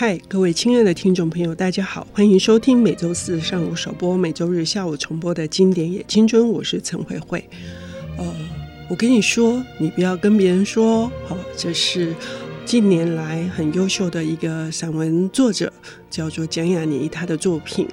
嗨，各位亲爱的听众朋友，大家好，欢迎收听每周四上午首播、每周日下午重播的经典也青春，我是陈慧慧。我跟你说，你不要跟别人说哦，这是近年来很优秀的一个散文作者，叫做蒋亚妮，她的作品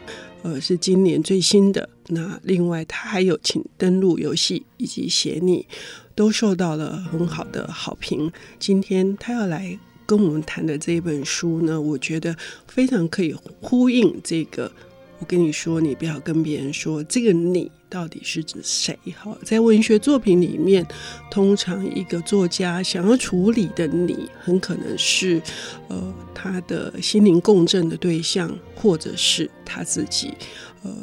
是今年最新的。那另外他还有请登录游戏以及写你，都受到了很好的好评。今天他要来跟我们谈的这一本书呢，我觉得非常可以呼应这个我跟你说你不要跟别人说，这个你到底是指谁。在文学作品里面，通常一个作家想要处理的你，很可能是他的心灵共振的对象，或者是他自己。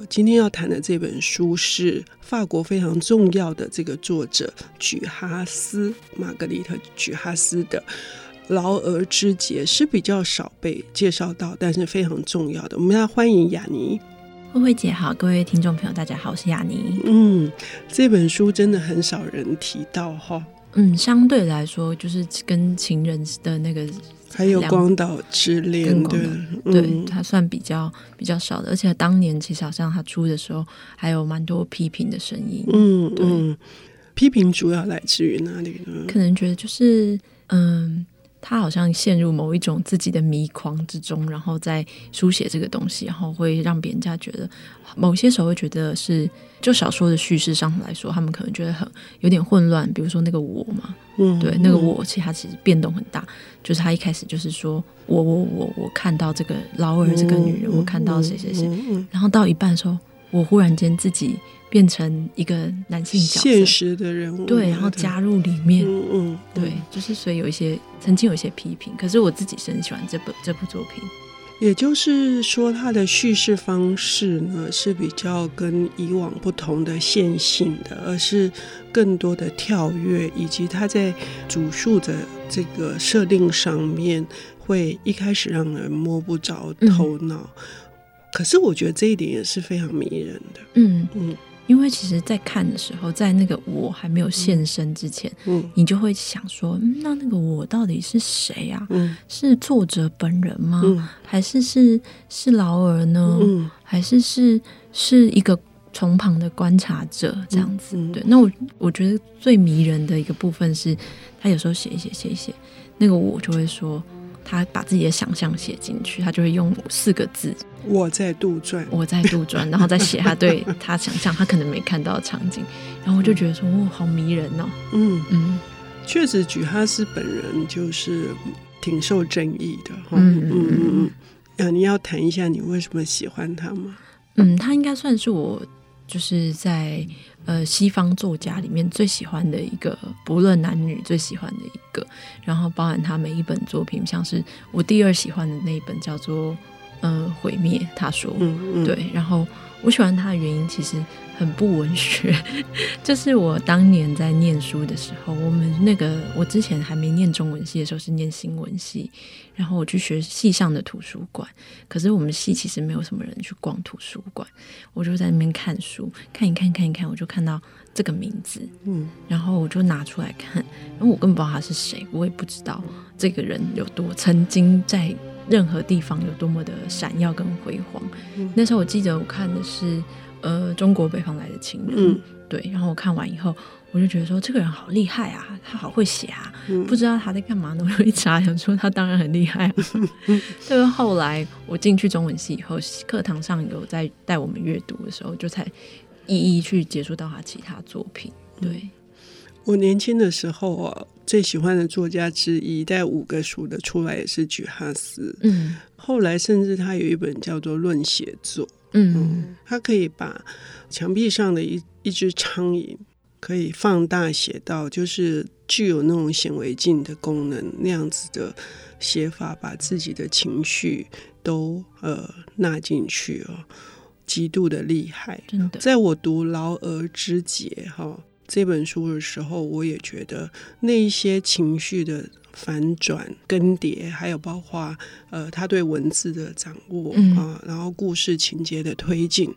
今天要谈的这本书是法国非常重要的这个作者举哈斯，玛格丽特·举哈斯的劳尔之劫，是比较少被介绍到，但是非常重要的。我们要欢迎亚妮。慧慧姐好，各位听众朋友大家好，我是亚妮。这本书真的很少人提到哈。相对来说就是跟情人的那个，还有光岛之恋，对，它算比较少的，而且当年其实好像它出的时候还有蛮多批评的声音。批评主要来自于哪里呢？可能觉得就是他好像陷入某一种自己的迷狂之中，然后在书写这个东西，然后会让别人家觉得，某些时候会觉得是，就小说的叙事上来说，他们可能觉得很有点混乱。比如说那个我嘛，对，那个我其实它其实变动很大，就是他一开始就是说我看到这个劳尔这个女人，我看到谁谁谁，然后到一半的时候，我忽然间自己变成一个男性角色，现实的人物，对，然后加入里面。对，就是所以有一些曾经有一些批评，可是我自己是很喜欢这部作品。也就是说，它的叙事方式呢是比较跟以往不同的线性的，而是更多的跳跃，以及它在主述的这个设定上面，会一开始让人摸不着头脑。可是我觉得这一点也是非常迷人的。因为其实在看的时候，在那个我还没有现身之前，你就会想说，那个我到底是谁啊？是作者本人吗？还是劳尔呢？还是一个从旁的观察者这样子？对，那我觉得最迷人的一个部分是，他有时候写一写，那个我就会说，他把自己的想象写进去，他就会用4个字，我在杜撰，然后再写他对他想象他可能没看到的场景，然后我就觉得说，好迷人哦。确实举哈斯本人就是挺受争议的。你要谈一下你为什么喜欢他吗？他应该算是我就是在西方作家里面最喜欢的一个，不论男女最喜欢的一个，然后包含他每一本作品，像是我第2喜欢的那一本叫做毁灭，他说对，然后我喜欢他的原因其实很不文学就是我当年在念书的时候，我们那个我之前还没念中文系的时候是念新闻系，然后我去学系上的图书馆，可是我们系其实没有什么人去逛图书馆，我就在那边看书，看一看，我就看到这个名字，然后我就拿出来看，然后我根本不知道他是谁，我也不知道这个人有多曾经在任何地方有多么的闪耀跟辉煌。那时候我记得我看的是中国北方来的情人，对，然后我看完以后我就觉得说，这个人好厉害啊，他好会写啊，不知道他在干嘛呢，我就一查想说他当然很厉害啊对，后来我进去中文系以后，课堂上有在带我们阅读的时候，就才一一去接触到他其他作品。对，我年轻的时候啊，最喜欢的作家之一，大概5个数的出来也是举哈斯。后来甚至他有一本叫做《论写作》，他可以把墙壁上的一只苍蝇，可以放大写到，就是具有那种显微镜的功能，那样子的写法，把自己的情绪都纳进去哦，极度的厉害。真的，在我读《劳尔之劫》这本书的时候，我也觉得那一些情绪的反转更迭，还有包括他对文字的掌握然后故事情节的推进，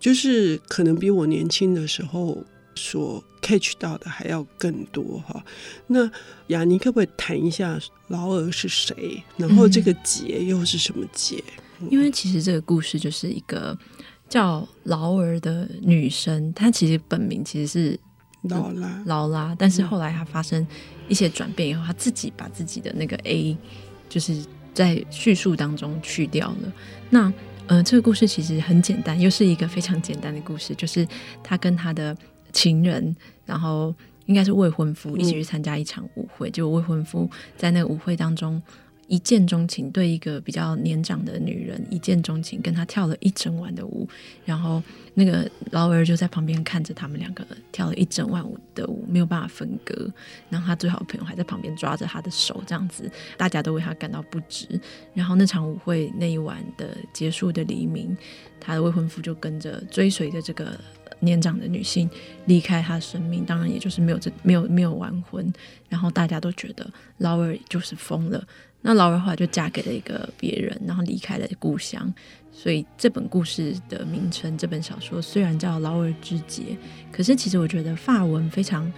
就是可能比我年轻的时候所 catch 到的还要更多。那雅妮可不可以谈一下劳儿是谁，然后这个节又是什么节？因为其实这个故事就是一个叫劳儿的女生，她其实本名其实是劳拉，但是后来她发生一些转变以后，她自己把自己的那个 A 就是在叙述当中去掉了。那这个故事其实很简单，又是一个非常简单的故事，就是她跟她的情人，然后应该是未婚夫一起去参加一场舞会，就未婚夫在那个舞会当中一见钟情，对一个比较年长的女人一见钟情，跟她跳了一整晚的舞，然后那个劳儿就在旁边看着他们两个跳了一整晚的舞，没有办法分割，然后她最好的朋友还在旁边抓着她的手，这样子大家都为她感到不值。然后那场舞会那一晚的结束的黎明，她的未婚夫就跟着追随着这个年长的女性离开她的生命，当然也就是没有完婚。然后大家都觉得劳尔就是疯了，那劳尔后来就嫁给了一个别人，然后离开了故乡。所以这本故事的名称，这本小说虽然叫劳儿之节，可是其实我觉得法文非常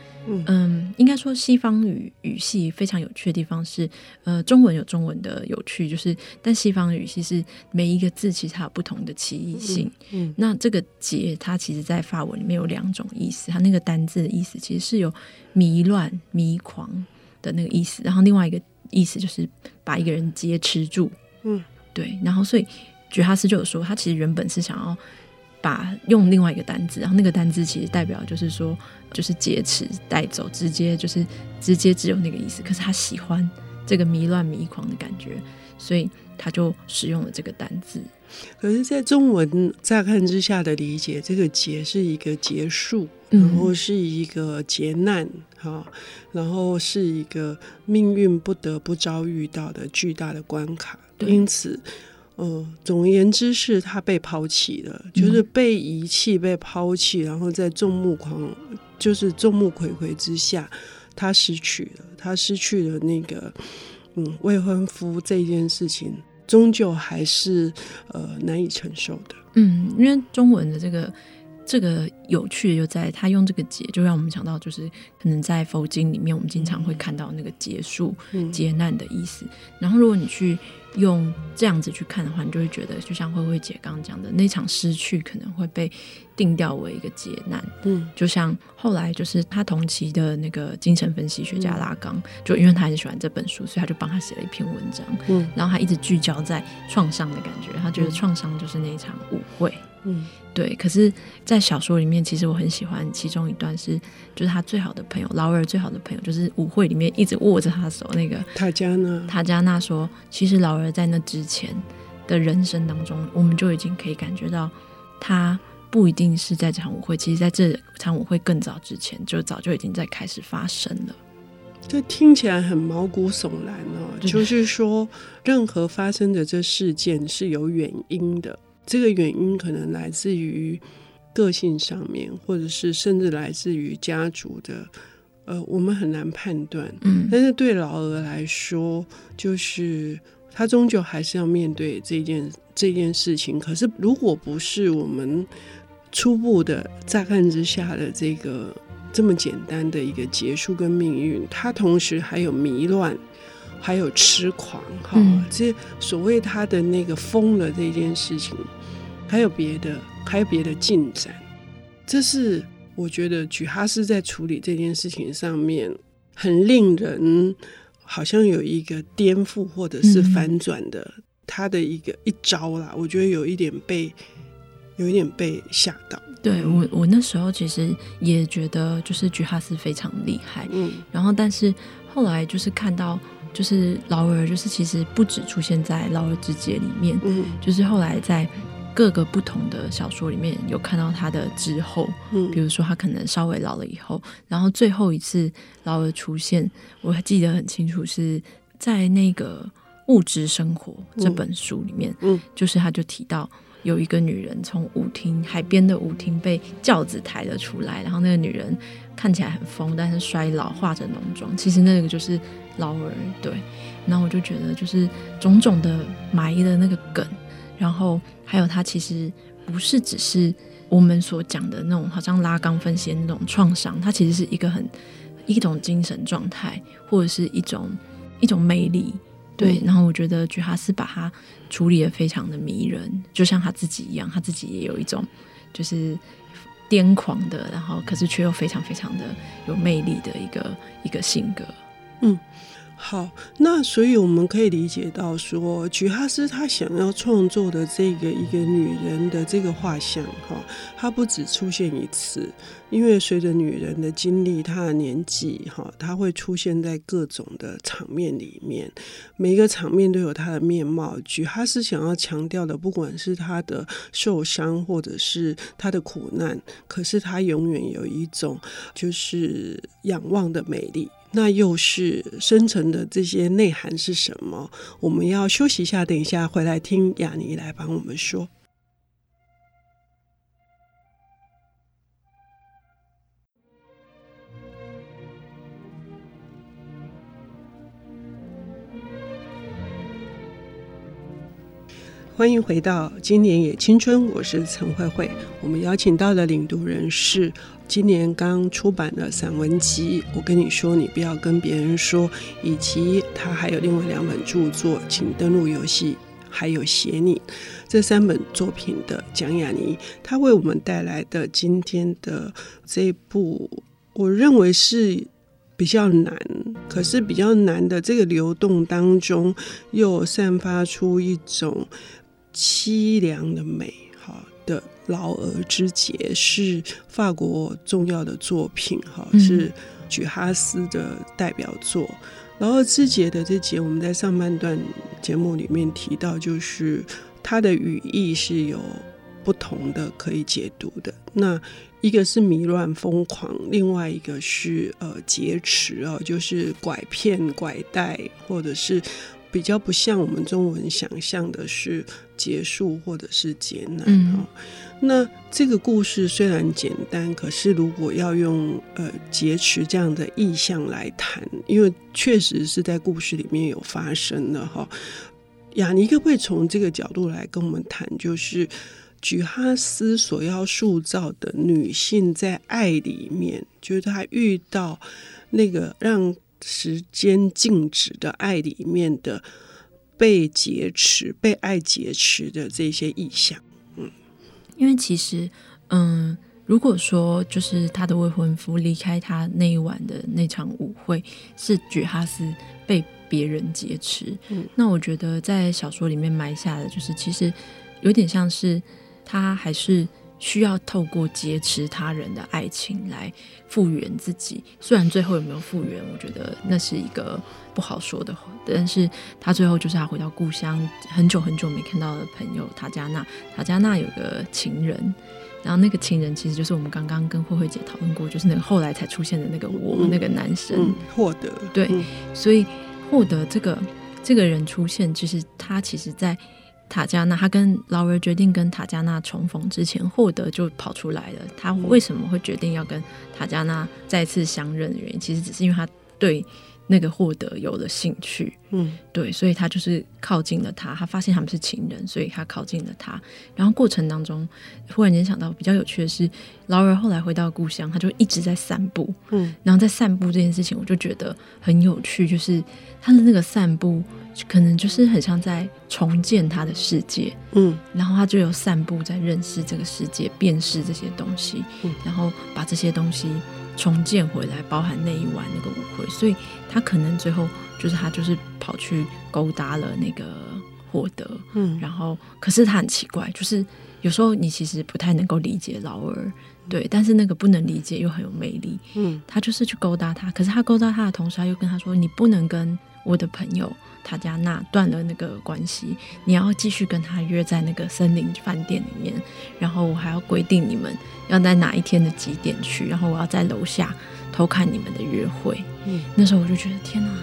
应该说西方语系非常有趣的地方是中文有中文的有趣，就是但西方语系是每一个字其实它有不同的歧义性。那这个节它其实在法文里面有两种意思，它那个单字的意思其实是有迷乱迷狂的那个意思，然后另外一个意思就是把一个人劫持住。对，然后所以觉哈斯就有说他其实原本是想要用另外一个单字，然后那个单字其实代表就是说就是劫持带走，直接只有那个意思，可是他喜欢这个迷乱迷狂的感觉，所以他就使用了这个单字。可是在中文乍看之下的理解，这个劫是一个结束，然后是一个劫难，然后是一个命运不得不遭遇到的巨大的关卡，因此总而言之是他被抛弃了，就是被遗弃被抛弃，然后在众目睽睽之下他失去了那个未婚夫，这件事情终究还是难以承受的。因为中文的这个有趣的就在他用这个节就让我们想到，就是可能在佛经里面我们经常会看到那个结束劫难的意思。然后如果你去用这样子去看的话，你就会觉得就像慧姐刚刚讲的，那场失去可能会被定调为一个劫难。就像后来就是他同期的那个精神分析学家拉冈，就因为他很喜欢这本书，所以他就帮他写了一篇文章。然后他一直聚焦在创伤的感觉，他觉得创伤就是那一场舞会。对，可是在小说里面其实我很喜欢其中一段是，就是他最好的朋友劳尔最好的朋友，就是舞会里面一直握着他的手那个塔加纳说，其实劳尔在那之前的人生当中，我们就已经可以感觉到他不一定是在这场舞会，其实在这场舞会更早之前就早就已经在开始发生了。这听起来很毛骨悚然就是说任何发生的这事件是有原因的，这个原因可能来自于个性上面，或者是甚至来自于家族的我们很难判断。但是对劳儿来说，就是他终究还是要面对这件事情，可是如果不是我们初步的乍看之下的这么简单的一个结束跟命运，他同时还有迷乱还有痴狂这所谓他的那个疯了这件事情，还有别的进展。这是我觉得觉哈斯在处理这件事情上面很令人好像有一个颠覆或者是反转的他的一招啦，我觉得有一点被吓到。对，我那时候其实也觉得就是觉哈斯非常厉害，然后但是后来就是看到就是劳儿就是其实不只出现在劳儿之节里面，就是后来在各个不同的小说里面有看到他的之后，比如说他可能稍微老了以后，然后最后一次劳儿出现我记得很清楚是在那个物质生活这本书里面，就是他就提到有一个女人从海边的舞厅被轿子抬了出来，然后那个女人看起来很疯，但是衰老化着浓妆，其实那个就是劳儿。对，然后我就觉得就是种种的埋的那个梗，然后还有他其实不是只是我们所讲的那种好像拉冈分析的那种创伤，它其实是一种精神状态，或者是一种魅力，对。然后我觉得觉哈斯把它处理得非常的迷人，就像他自己一样，他自己也有一种就是癫狂的，然后可是却又非常非常的有魅力的一个性格。嗯，好，那所以我们可以理解到说，觉哈斯他想要创作的这个一个女人的这个画像，他不只出现一次，因为随着女人的经历，她的年纪，她会出现在各种的场面里面，每一个场面都有她的面貌。觉哈斯想要强调的，不管是她的受伤或者是她的苦难，可是她永远有一种就是仰望的美丽。那又是深层的这些内涵是什么？我们要休息一下，等一下回来听雅妮来帮我们说。欢迎回到今年也青春，我是陈慧慧。我们邀请到的领读人是今年刚出版的散文集《我跟你说你不要跟别人说》，以及他还有另外2本著作《请登入游戏》还有《写你》，这3本作品的蒋雅妮，他为我们带来的今天的这一部，我认为是比较难，可是比较难的这个流动当中，又散发出一种凄凉的美的劳而之节，是法国重要的作品，是觉哈斯的代表作。劳而之节的这节，我们在上半段节目里面提到，就是它的语义是有不同的可以解读的。那一个是迷乱疯狂，另外一个是劫持，就是拐骗拐带，或者是比较不像我们中文想象的是结束或者是劫难。那这个故事虽然简单，可是如果要用劫持这样的意象来谈，因为确实是在故事里面有发生的。雅妮可不可以从这个角度来跟我们谈，就是觉哈斯所要塑造的女性在爱里面，就是她遇到那个让时间静止的爱里面的被劫持、被爱劫持的这些意象。因为其实如果说就是她的未婚夫离开她那一晚的那场舞会是觉哈斯被别人劫持，那我觉得在小说里面埋下的就是其实有点像是他还是需要透过劫持他人的爱情来复原自己，虽然最后有没有复原我觉得那是一个不好说的话，但是他最后就是他回到故乡，很久很久没看到的朋友塔加纳有个情人，然后那个情人其实就是我们刚刚跟慧慧姐讨论过，就是那个后来才出现的那个我们那个男生获得对，所以获得这个人出现，就是他其实在塔加纳，他跟劳尔决定跟塔加纳重逢之前，获得就跑出来了。他为什么会决定要跟塔加纳再次相认的原因，其实只是因为他对那个获得有了兴趣，对，所以他就是靠近了他，他发现他们是情人，所以他靠近了他。然后过程当中忽然间想到比较有趣的是，劳尔后来回到故乡，他就一直在散步，然后在散步这件事情我就觉得很有趣，就是他的那个散步可能就是很像在重建他的世界，然后他就有散步在认识这个世界，辨识这些东西，然后把这些东西重建回来，包含那一晚那个舞会，所以他可能最后就是他就是跑去勾搭了那个获得，然后可是他很奇怪，就是有时候你其实不太能够理解劳尔，对，但是那个不能理解又很有魅力，他就是去勾搭他，可是他勾搭他的同时他又跟他说，你不能跟我的朋友塔加纳断了那个关系，你要继续跟他约在那个森林饭店里面，然后我还要规定你们要在哪一天的几点去，然后我要在楼下偷看你们的约会。那时候我就觉得天哪，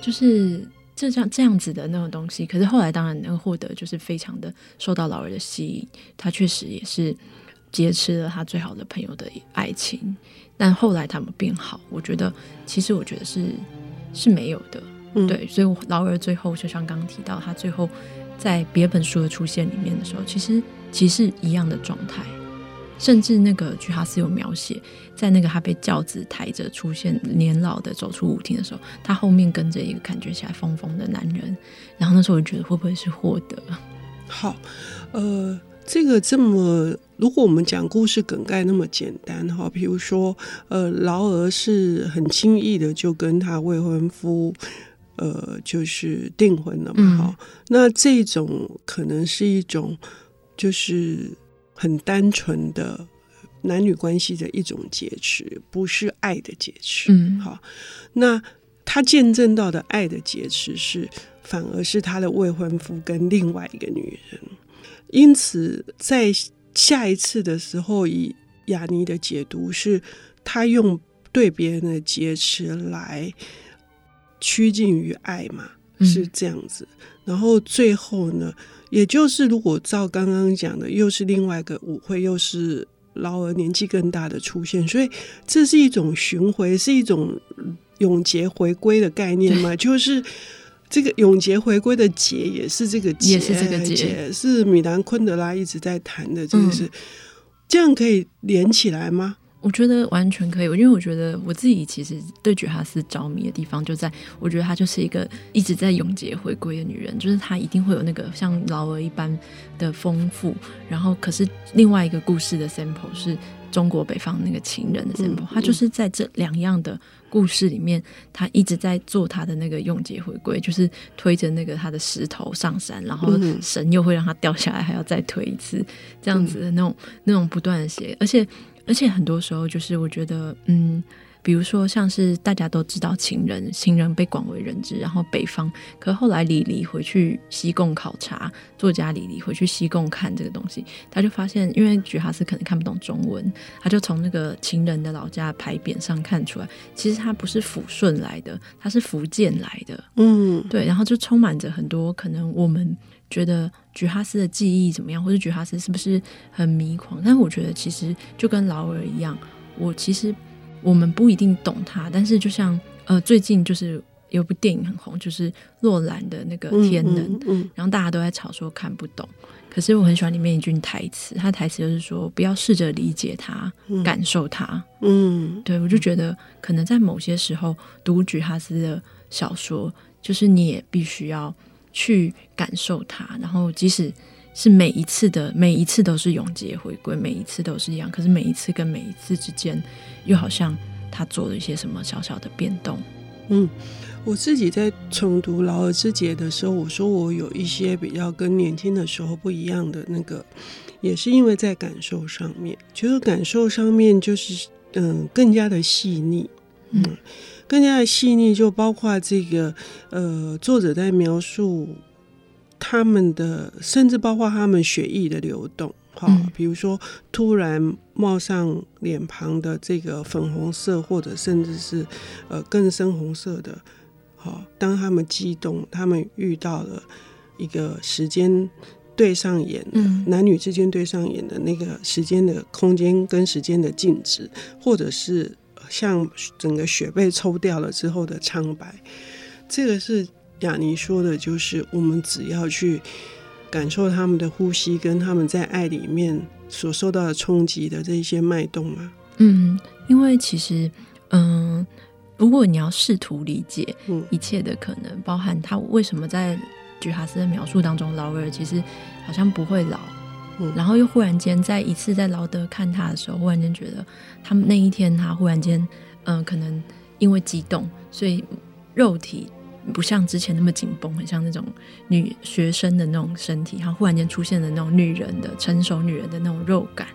就是这样子的那种东西。可是后来当然那个获得就是非常的受到劳尔的吸引，他确实也是劫持了他最好的朋友的爱情，但后来他们变好，我觉得其实我觉得是没有的，对，所以劳尔最后就像刚刚提到，他最后在别本书的出现里面的时候，其实是一样的状态，甚至那个居哈斯有描写，在那个他被轿子抬着出现年老的走出舞厅的时候，他后面跟着一个感觉起来疯疯的男人，然后那时候我觉得会不会是获得好这个这么，如果我们讲故事梗概那么简单哈，比如说劳尔是很轻易的就跟他未婚夫就是订婚了嘛、嗯、那这种可能是一种就是很单纯的男女关系的一种劫持，不是爱的劫持、嗯、好，那他见证到的爱的劫持是反而是他的未婚夫跟另外一个女人，因此在下一次的时候，以雅尼的解读是他用对别人的劫持来趋近于爱嘛，是这样子、嗯、然后最后呢，也就是如果照刚刚讲的，又是另外一个舞会，又是劳尔年纪更大的出现，所以这是一种巡回，是一种永劫回归的概念嘛，就是这个永劫回归的劫也是这个劫，也是这个劫，是米兰昆德拉一直在谈的这个事、嗯、这样可以连起来吗？我觉得完全可以，因为我觉得我自己其实对觉哈斯着迷的地方就在我觉得她就是一个一直在永劫回归的女人，就是她一定会有那个像劳尔一般的丰富，然后可是另外一个故事的 sample 是中国北方那个情人的 sample、嗯、她就是在这两样的故事里面，他一直在做他的那个永劫回归，就是推着那个他的石头上山，然后神又会让他掉下来，还要再推一次，这样子的那种不断的写，而且很多时候就是我觉得，比如说像是大家都知道情人被广为人知，然后北方，可后来李黎回去西贡考察，作家李黎回去西贡看这个东西，他就发现因为觉哈斯可能看不懂中文，他就从那个情人的老家牌匾上看出来，其实他不是抚顺来的，他是福建来的，对，然后就充满着很多可能我们觉得觉哈斯的记忆怎么样，或是觉哈斯是不是很迷狂，但我觉得其实就跟劳尔一样，我们不一定懂他，但是就像最近就是有部电影很红，就是洛兰的那个天能，然后大家都在吵说看不懂，可是我很喜欢里面一句台词，他台词就是说不要试着理解他、感受他，对，我就觉得可能在某些时候读觉哈斯的小说，就是你也必须要去感受它，然后即使是每一次都是永劫回归，每一次都是一样，可是每一次跟每一次之间又好像他做了一些什么小小的变动。我自己在重读劳尔之劫的时候，我说我有一些比较跟年轻的时候不一样的那个，也是因为在感受上面，就是感受上面就是更加的细腻，更加的细腻，就包括这个作者在描述他们的，甚至包括他们血液的流动，比如说突然冒上脸庞的这个粉红色，或者甚至是更深红色的，当他们激动，他们遇到了一个时间对上眼的、男女之间对上眼的那个时间的空间跟时间的静止，或者是像整个血被抽掉了之后的苍白，这个是雅尼说的，就是我们只要去感受他们的呼吸跟他们在爱里面所受到的冲击的这些脉动嘛。因为其实如果你要试图理解一切的可能，包含他为什么在觉哈斯的描述当中，劳尔其实好像不会老，然后又忽然间在一次在劳德看他的时候，忽然间觉得他们那一天他忽然间可能因为激动，所以肉体不像之前那么紧绷，很像那种女学生的那种身体，他忽然间出现了那种女人的成熟女人的那种肉感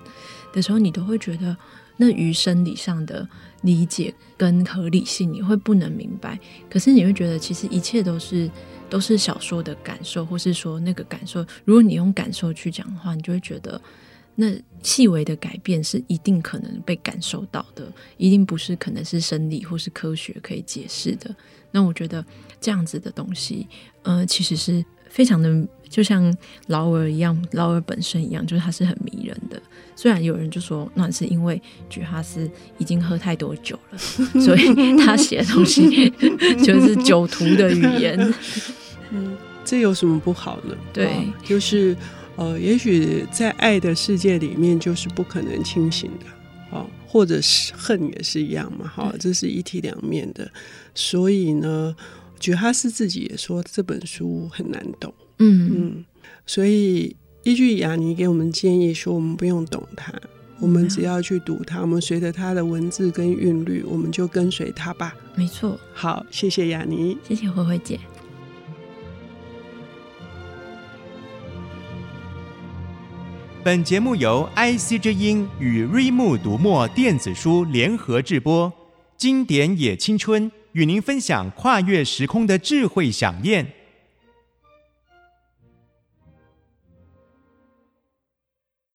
的时候，你都会觉得那于生理上的理解跟合理性你会不能明白，可是你会觉得其实一切都是小说的感受，或是说那个感受，如果你用感受去讲的话，你就会觉得那细微的改变是一定可能被感受到的，一定不是可能是生理或是科学可以解释的。那我觉得这样子的东西其实是非常的，就像劳尔一样，劳尔本身一样，就是他是很迷人的，虽然有人就说那是因为觉哈斯已经喝太多酒了所以他写的东西就是酒徒的语言，这有什么不好呢？对，就是也许在爱的世界里面就是不可能清醒的，或者是恨也是一样嘛，这是一体两面的。所以呢，觉哈斯自己也说这本书很难懂，所以依据雅尼给我们建议说，我们不用懂它，我们只要去读它，我们随着它的文字跟韵律，我们就跟随它吧。没错。好，谢谢雅尼，谢谢慧慧姐。本节目由 IC 之音与瑞木读墨电子书联合制播，经典也青春，与您分享跨越时空的智慧饗宴。